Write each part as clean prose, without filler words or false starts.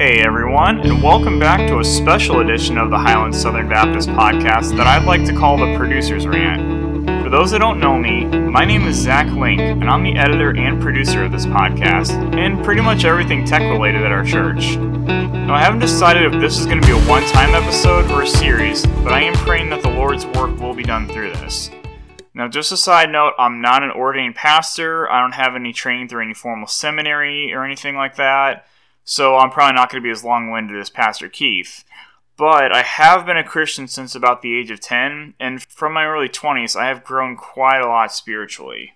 Hey everyone, and welcome back to a special edition of the Highland Southern Baptist podcast that I'd like to call the Producer's Rant. For those that don't know me, my name is Zach Link, and I'm the editor and producer of this podcast, and pretty much everything tech-related at our church. Now, I haven't decided if this is going to be a one-time episode or a series, but I am praying that the Lord's work will be done through this. Now, just a side note, I'm not an ordained pastor, I don't have any training through any formal seminary or anything like that, so I'm probably not going to be as long-winded as Pastor Keith. But I have been a Christian since about the age of 10, and from my early 20s, I have grown quite a lot spiritually.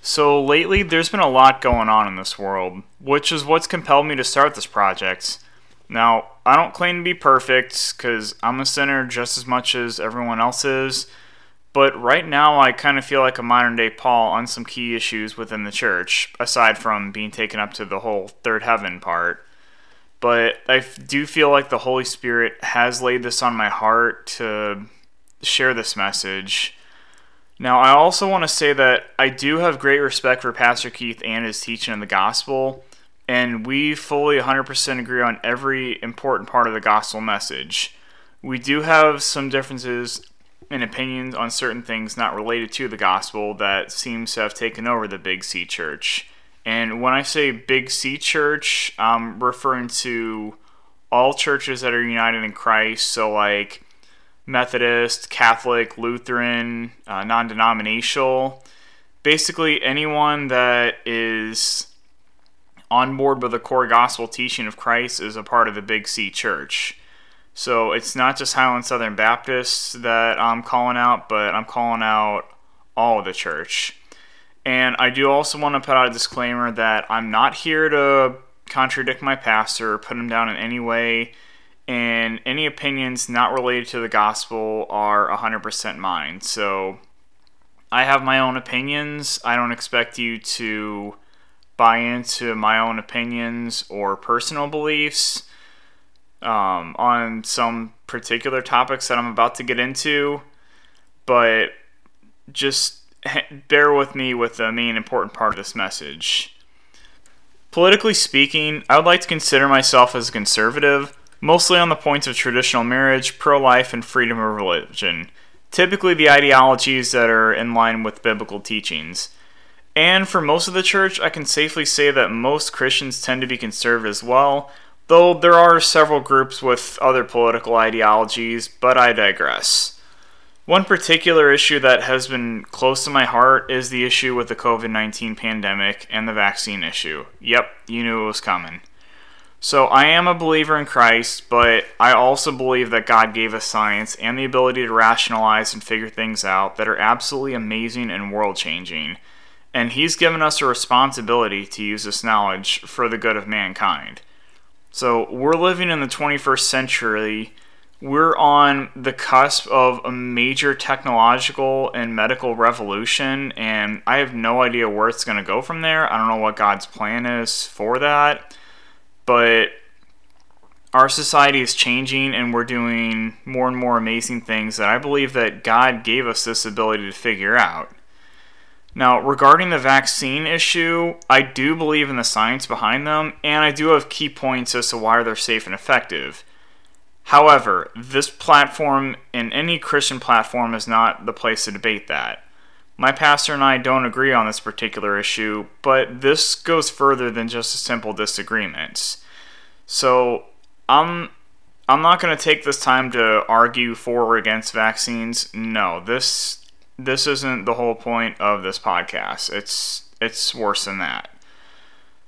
So lately, there's been a lot going on in this world, which is what's compelled me to start this project. Now, I don't claim to be perfect, because I'm a sinner just as much as everyone else is, but right now I kind of feel like a modern-day Paul on some key issues within the church, aside from being taken up to the whole third heaven part. But I do feel like the Holy Spirit has laid this on my heart to share this message. Now, I also want to say that I do have great respect for Pastor Keith and his teaching of the gospel, and we fully 100% agree on every important part of the gospel message. We do have some differences and opinions on certain things not related to the gospel that seems to have taken over the Big C Church. And when I say Big C Church, I'm referring to all churches that are united in Christ, so like Methodist, Catholic, Lutheran, non-denominational. Basically anyone that is on board with the core gospel teaching of Christ is a part of the Big C Church. So it's not just Highland Southern Baptists that I'm calling out, but I'm calling out all of the church. And I do also want to put out a disclaimer that I'm not here to contradict my pastor or put him down in any way, and any opinions not related to the gospel are 100% mine. So I have my own opinions. I don't expect you to buy into my own opinions or personal beliefs on some particular topics that I'm about to get into, but just bear with me with the main important part of this message. Politically speaking, I would like to consider myself as a conservative, mostly on the points of traditional marriage, pro-life, and freedom of religion, typically the ideologies that are in line with biblical teachings. And for most of the church, I can safely say that most Christians tend to be conservative as well, though there are several groups with other political ideologies, but I digress. One particular issue that has been close to my heart is the issue with the COVID-19 pandemic and the vaccine issue. Yep, you knew it was coming. So I am a believer in Christ, but I also believe that God gave us science and the ability to rationalize and figure things out that are absolutely amazing and world-changing, and He's given us a responsibility to use this knowledge for the good of mankind. So we're living in the 21st century. We're on the cusp of a major technological and medical revolution, and I have no idea where it's going to go from there. I don't know what God's plan is for that, but our society is changing, and we're doing more and more amazing things that I believe that God gave us this ability to figure out. Now, regarding the vaccine issue, I do believe in the science behind them, and I do have key points as to why they're safe and effective. However, this platform and any Christian platform is not the place to debate that. My pastor and I don't agree on this particular issue, but this goes further than just a simple disagreement. So, I'm not going to take this time to argue for or against vaccines. No, This isn't the whole point of this podcast. It's worse than that.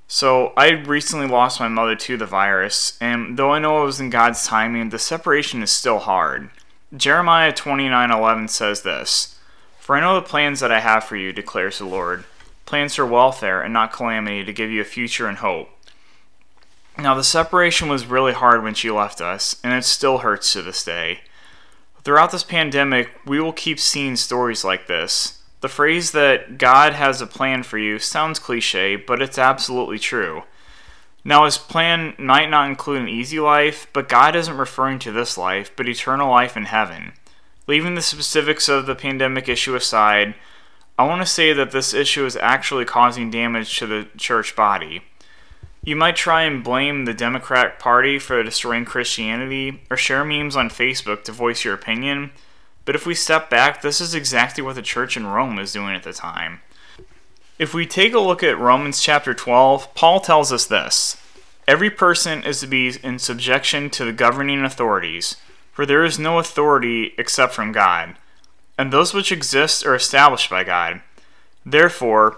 So I recently lost my mother to the virus, and though I know it was in God's timing, the separation is still hard. Jeremiah 29:11 says this, "For I know the plans that I have for you, declares the Lord, plans for welfare and not calamity, to give you a future and hope." Now the separation was really hard when she left us, and it still hurts to this day. Throughout this pandemic, we will keep seeing stories like this. The phrase that God has a plan for you sounds cliche, but it's absolutely true. Now, His plan might not include an easy life, but God isn't referring to this life, but eternal life in heaven. Leaving the specifics of the pandemic issue aside, I want to say that this issue is actually causing damage to the church body. You might try and blame the Democrat Party for destroying Christianity, or share memes on Facebook to voice your opinion, but if we step back, this is exactly what the church in Rome was doing at the time. If we take a look at Romans chapter 12, Paul tells us this: every person is to be in subjection to the governing authorities, for there is no authority except from God, and those which exist are established by God. Therefore,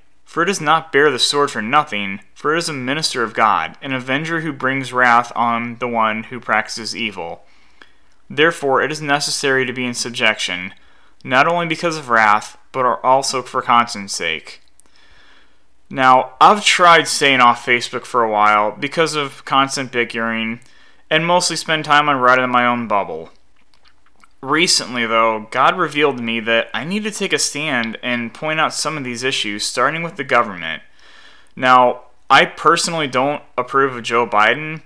For it does not bear the sword for nothing, for it is a minister of God, an avenger who brings wrath on the one who practices evil. Therefore it is necessary to be in subjection, not only because of wrath, but also for conscience sake. Now, I've tried staying off Facebook for a while because of constant bickering, and mostly spend time on Reddit in my own bubble. Recently, though, God revealed to me that I need to take a stand and point out some of these issues, starting with the government. Now, I personally don't approve of Joe Biden,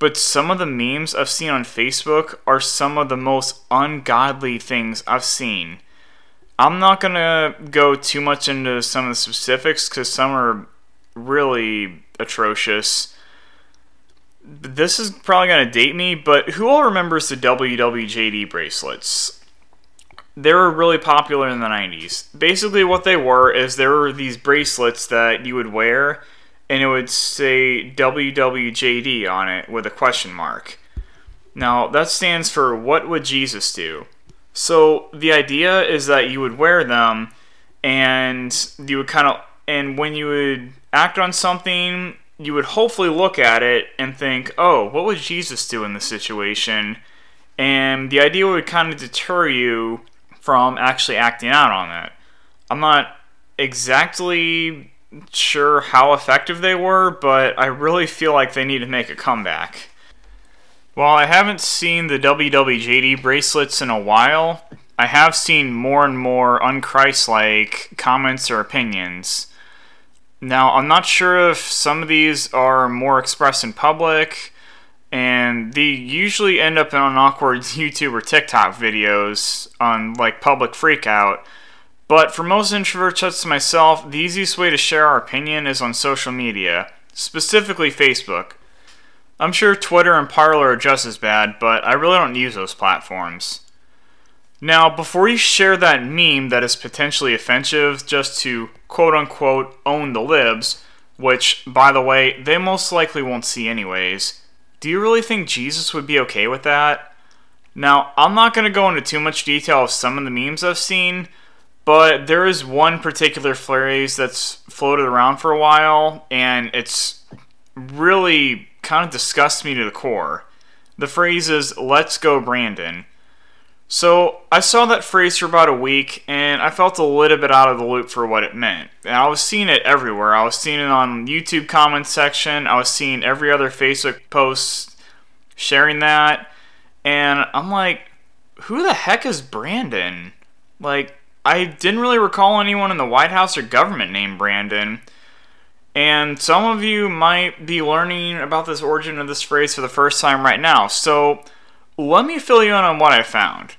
but some of the memes I've seen on Facebook are some of the most ungodly things I've seen. I'm not going to go too much into some of the specifics because some are really atrocious. This is probably going to date me, but who all remembers the WWJD bracelets? They were really popular in the 90s. Basically what they were is there were these bracelets that you would wear, and it would say WWJD on it with a question mark. Now, that stands for What Would Jesus Do? So the idea is that you would wear them, and you would and when you would act on something, you would hopefully look at it and think, oh, what would Jesus do in this situation? And the idea would kind of deter you from actually acting out on that. I'm not exactly sure how effective they were, but I really feel like they need to make a comeback. While I haven't seen the WWJD bracelets in a while, I have seen more and more un-Christ-like comments or opinions. Now, I'm not sure if some of these are more expressed in public, and they usually end up in awkward YouTube or TikTok videos on, like, public freakout. But for most introverts, such as myself, the easiest way to share our opinion is on social media, specifically Facebook. I'm sure Twitter and Parler are just as bad, but I really don't use those platforms. Now, before you share that meme that is potentially offensive just to quote-unquote own the libs, which, by the way, they most likely won't see anyways, do you really think Jesus would be okay with that? Now, I'm not going to go into too much detail of some of the memes I've seen, but there is one particular phrase that's floated around for a while, and it's really kind of disgusts me to the core. The phrase is, "Let's go, Brandon." So, I saw that phrase for about a week, and I felt a little bit out of the loop for what it meant. And I was seeing it everywhere. I was seeing it on YouTube comment section. I was seeing every other Facebook post sharing that. And I'm like, who the heck is Brandon? Like, I didn't really recall anyone in the White House or government named Brandon. And some of you might be learning about this origin of this phrase for the first time right now. So, let me fill you in on what I found.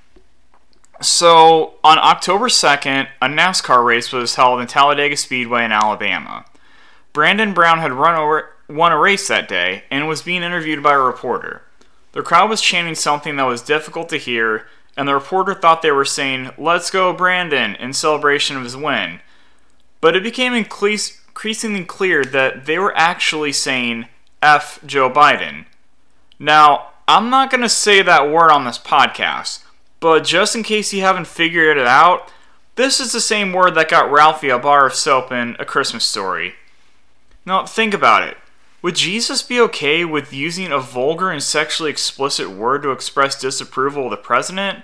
So, on October 2nd, a NASCAR race was held in Talladega Speedway in Alabama. Brandon Brown had won a race that day and was being interviewed by a reporter. The crowd was chanting something that was difficult to hear, and the reporter thought they were saying, "Let's go, Brandon," in celebration of his win. But it became increasingly clear that they were actually saying, "F Joe Biden." Now, I'm not going to say that word on this podcast, but just in case you haven't figured it out, this is the same word that got Ralphie a bar of soap in A Christmas Story. Now, think about it. Would Jesus be okay with using a vulgar and sexually explicit word to express disapproval of the president?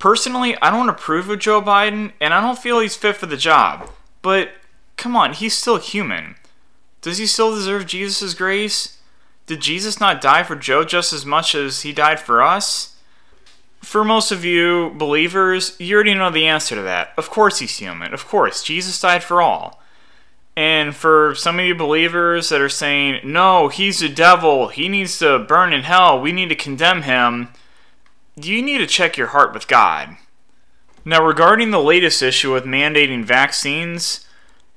Personally, I don't approve of Joe Biden, and I don't feel he's fit for the job. But, come on, he's still human. Does he still deserve Jesus' grace? Did Jesus not die for Joe just as much as he died for us? For most of you believers, you already know the answer to that. Of course he's human. Of course, Jesus died for all. And for some of you believers that are saying, no, he's the devil, he needs to burn in hell, we need to condemn him, you need to check your heart with God. Now, regarding the latest issue with mandating vaccines,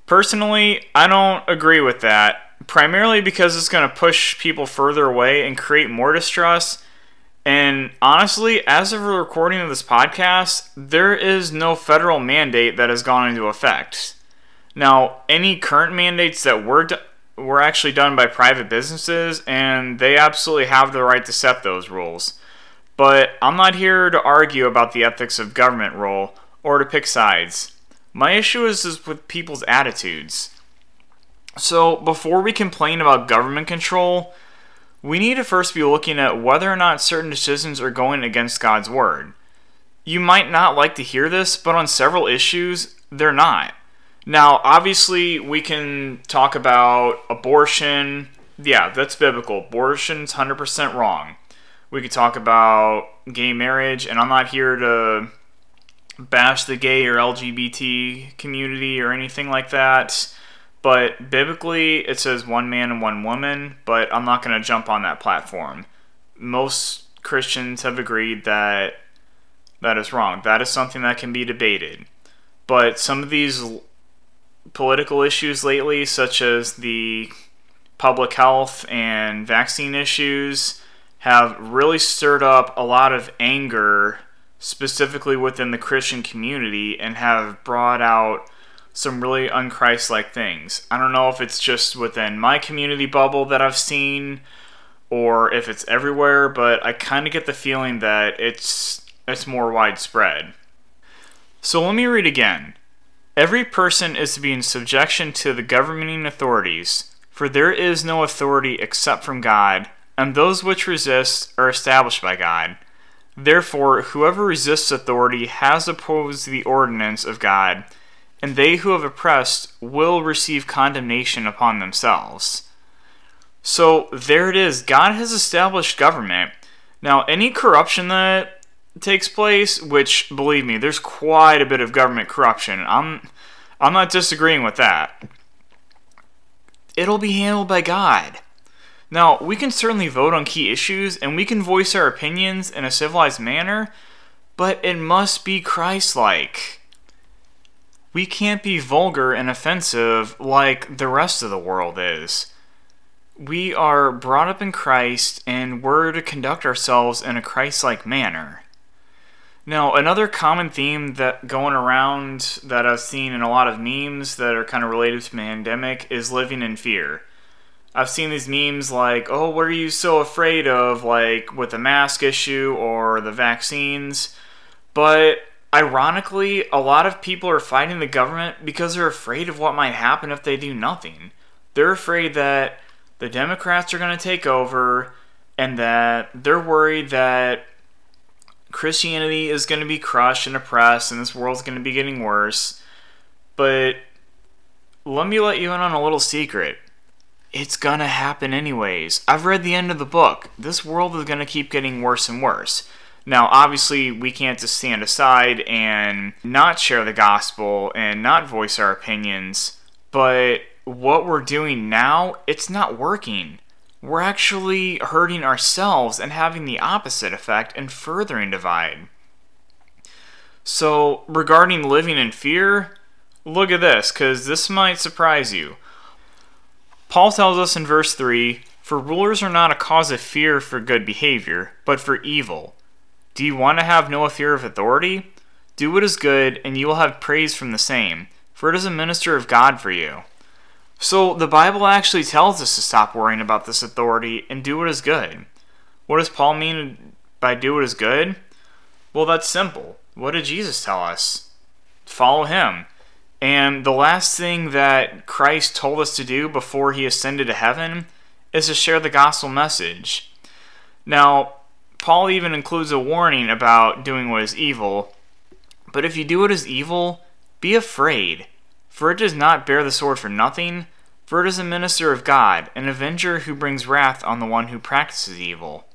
personally, I don't agree with that, primarily because it's going to push people further away and create more distrust. And honestly, as of the recording of this podcast, there is no federal mandate that has gone into effect. Now, any current mandates that were actually done by private businesses, and they absolutely have the right to set those rules. But I'm not here to argue about the ethics of government role or to pick sides. My issue is with people's attitudes. So before we complain about government control, we need to first be looking at whether or not certain decisions are going against God's word. You might not like to hear this, but on several issues, they're not. Now, obviously, we can talk about abortion. Yeah, that's biblical. Abortion's 100% wrong. We could talk about gay marriage, and I'm not here to bash the gay or LGBT community or anything like that. But biblically, it says one man and one woman, but I'm not going to jump on that platform. Most Christians have agreed that that is wrong. That is something that can be debated. But some of these political issues lately, such as the public health and vaccine issues, have really stirred up a lot of anger, specifically within the Christian community, and have brought out some really un-Christ-like things. I don't know if it's just within my community bubble that I've seen, or if it's everywhere, but I kind of get the feeling that it's more widespread. So let me read again. Every person is to be in subjection to the governing authorities, for there is no authority except from God, and those which resist are established by God. Therefore, whoever resists authority has opposed the ordinance of God, and they who have oppressed will receive condemnation upon themselves. So there it is. God has established government. Now, any corruption that takes place, which, believe me, there's quite a bit of government corruption. I'm not disagreeing with that. It'll be handled by God. Now, we can certainly vote on key issues, and we can voice our opinions in a civilized manner, but it must be Christ-like. We can't be vulgar and offensive like the rest of the world is. We are brought up in Christ, and we're to conduct ourselves in a Christ-like manner. Now, another common theme that going around that I've seen in a lot of memes that are kind of related to the pandemic is living in fear. I've seen these memes like, oh, what are you so afraid of, like with the mask issue or the vaccines? But ironically, a lot of people are fighting the government because they're afraid of what might happen if they do nothing. They're afraid that the Democrats are going to take over, and that they're worried that Christianity is going to be crushed and oppressed, and this world's going to be getting worse. But let me let you in on a little secret. It's going to happen anyways. I've read the end of the book. This world is going to keep getting worse and worse. Now, obviously, we can't just stand aside and not share the gospel and not voice our opinions, but what we're doing now, it's not working. We're actually hurting ourselves and having the opposite effect and furthering divide. So, regarding living in fear, look at this, because this might surprise you. Paul tells us in verse 3, "For rulers are not a cause of fear for good behavior, but for evil. Do you want to have no fear of authority? Do what is good, and you will have praise from the same, for it is a minister of God for you." So the Bible actually tells us to stop worrying about this authority and do what is good. What does Paul mean by do what is good? Well, that's simple. What did Jesus tell us? Follow him. And the last thing that Christ told us to do before he ascended to heaven is to share the gospel message. Now, Paul even includes a warning about doing what is evil. But if you do what is evil, be afraid. For it does not bear the sword for nothing, for it is a minister of God, an avenger who brings wrath on the one who practices evil.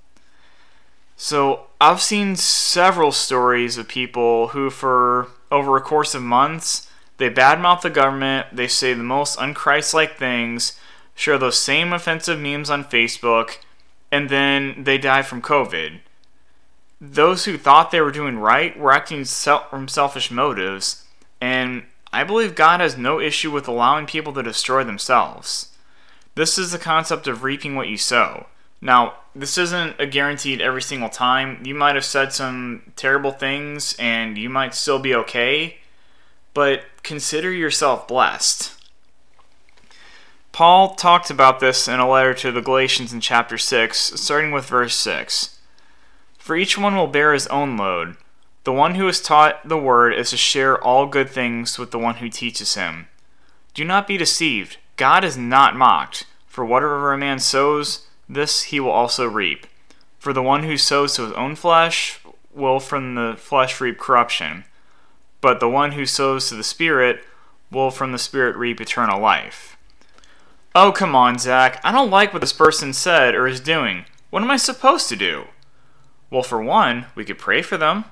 So I've seen several stories of people who, for over a course of months, they badmouth the government, they say the most unchristlike things, share those same offensive memes on Facebook, and then they die from COVID. Those who thought they were doing right were acting from selfish motives, and I believe God has no issue with allowing people to destroy themselves. This is the concept of reaping what you sow. Now, this isn't a guaranteed every single time. You might have said some terrible things and you might still be okay, but consider yourself blessed. Paul talked about this in a letter to the Galatians in chapter 6, starting with verse 6. For each one will bear his own load. The one who is taught the word is to share all good things with the one who teaches him. Do not be deceived. God is not mocked. For whatever a man sows, this he will also reap. For the one who sows to his own flesh will from the flesh reap corruption, but the one who sows to the Spirit will from the Spirit reap eternal life. Oh, come on, Zach. I don't like what this person said or is doing. What am I supposed to do? Well, for one, we could pray for them.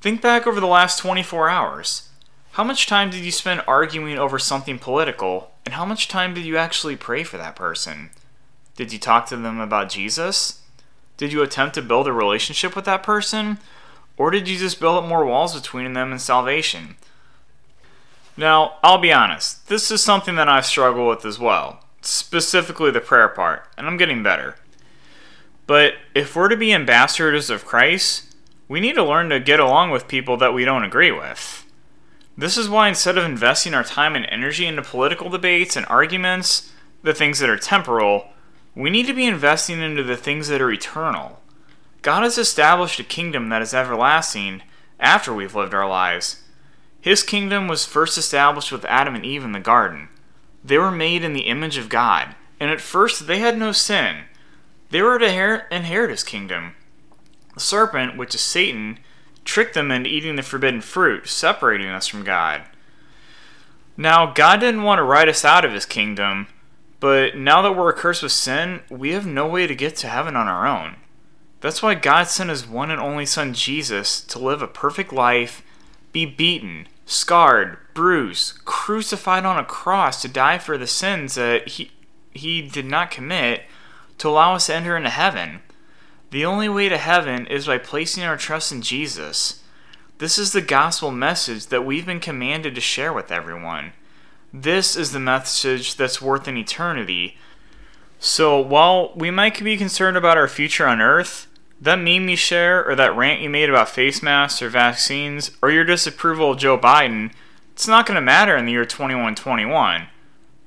Think back over the last 24 hours. How much time did you spend arguing over something political, and how much time did you actually pray for that person? Did you talk to them about Jesus? Did you attempt to build a relationship with that person? Or did you just build up more walls between them and salvation? Now, I'll be honest, this is something that I struggle with as well, specifically the prayer part, and I'm getting better. But if we're to be ambassadors of Christ, we need to learn to get along with people that we don't agree with. This is why instead of investing our time and energy into political debates and arguments, the things that are temporal, we need to be investing into the things that are eternal. God has established a kingdom that is everlasting after we've lived our lives. His kingdom was first established with Adam and Eve in the garden. They were made in the image of God, and at first they had no sin. They were to inherit His kingdom. The serpent, which is Satan, tricked them into eating the forbidden fruit, separating us from God. Now, God didn't want to write us out of His kingdom, but now that we're accursed with sin, we have no way to get to heaven on our own. That's why God sent His one and only Son, Jesus, to live a perfect life, be beaten, scarred, bruised, crucified on a cross to die for the sins that he did not commit, to allow us to enter into heaven. The only way to heaven is by placing our trust in Jesus. This is the gospel message that we've been commanded to share with everyone. This is the message that's worth an eternity. So while we might be concerned about our future on earth, that meme you share or that rant you made about face masks or vaccines or your disapproval of Joe Biden, it's not going to matter in the year 2121.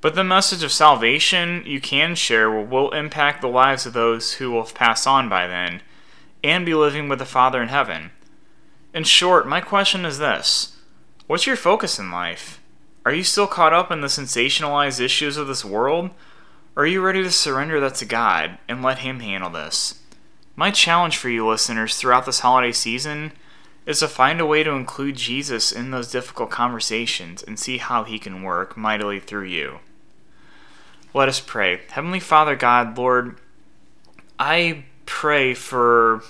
But the message of salvation you can share will impact the lives of those who will pass on by then and be living with the Father in heaven. In short, my question is this. What's your focus in life? Are you still caught up in the sensationalized issues of this world? Or are you ready to surrender that to God and let Him handle this? My challenge for you listeners throughout this holiday season is to find a way to include Jesus in those difficult conversations and see how He can work mightily through you. Let us pray. Heavenly Father God, Lord, I pray for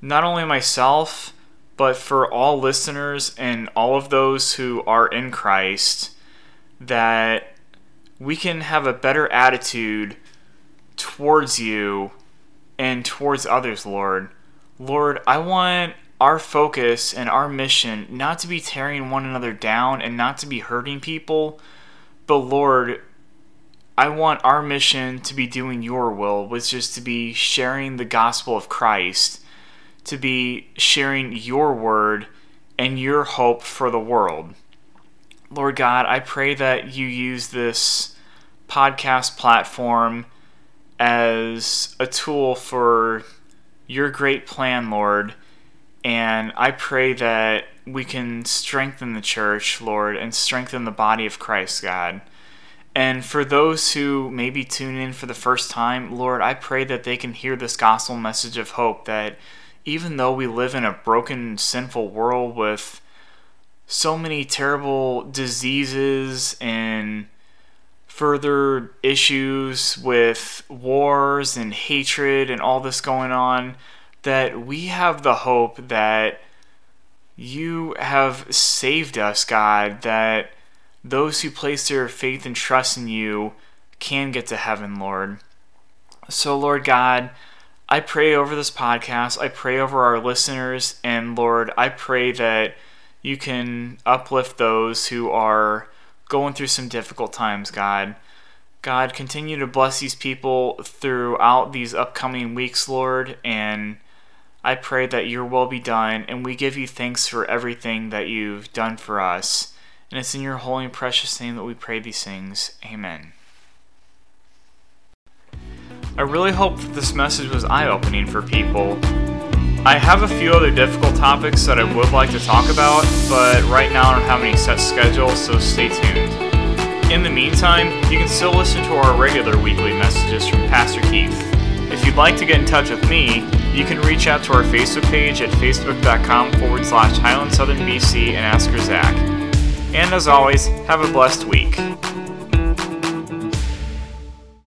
not only myself, but for all listeners and all of those who are in Christ, that we can have a better attitude towards You and towards others, Lord. Lord, I want our focus and our mission not to be tearing one another down and not to be hurting people, but Lord, I want our mission to be doing Your will, which is to be sharing the gospel of Christ, to be sharing Your word and Your hope for the world. Lord God, I pray that You use this podcast platform as a tool for Your great plan, Lord, and I pray that we can strengthen the church, Lord, and strengthen the body of Christ, God. And for those who maybe tune in for the first time, Lord, I pray that they can hear this gospel message of hope that even though we live in a broken, sinful world with so many terrible diseases and further issues with wars and hatred and all this going on, that we have the hope that you have saved us, God, that those who place their faith and trust in you can get to heaven, Lord. So, Lord God, I pray over this podcast. I pray over our listeners. And, Lord, I pray that you can uplift those who are going through some difficult times, God. God, continue to bless these people throughout these upcoming weeks, Lord. And I pray that your will be done. And we give you thanks for everything that you've done for us. And it's in your holy and precious name that we pray these things. Amen. I really hope that this message was eye-opening for people. I have a few other difficult topics that I would like to talk about, but right now I don't have any set schedule, so stay tuned. In the meantime, you can still listen to our regular weekly messages from Pastor Keith. If you'd like to get in touch with me, you can reach out to our Facebook page at facebook.com/HighlandSouthernBC and ask for Zach. And as always, have a blessed week.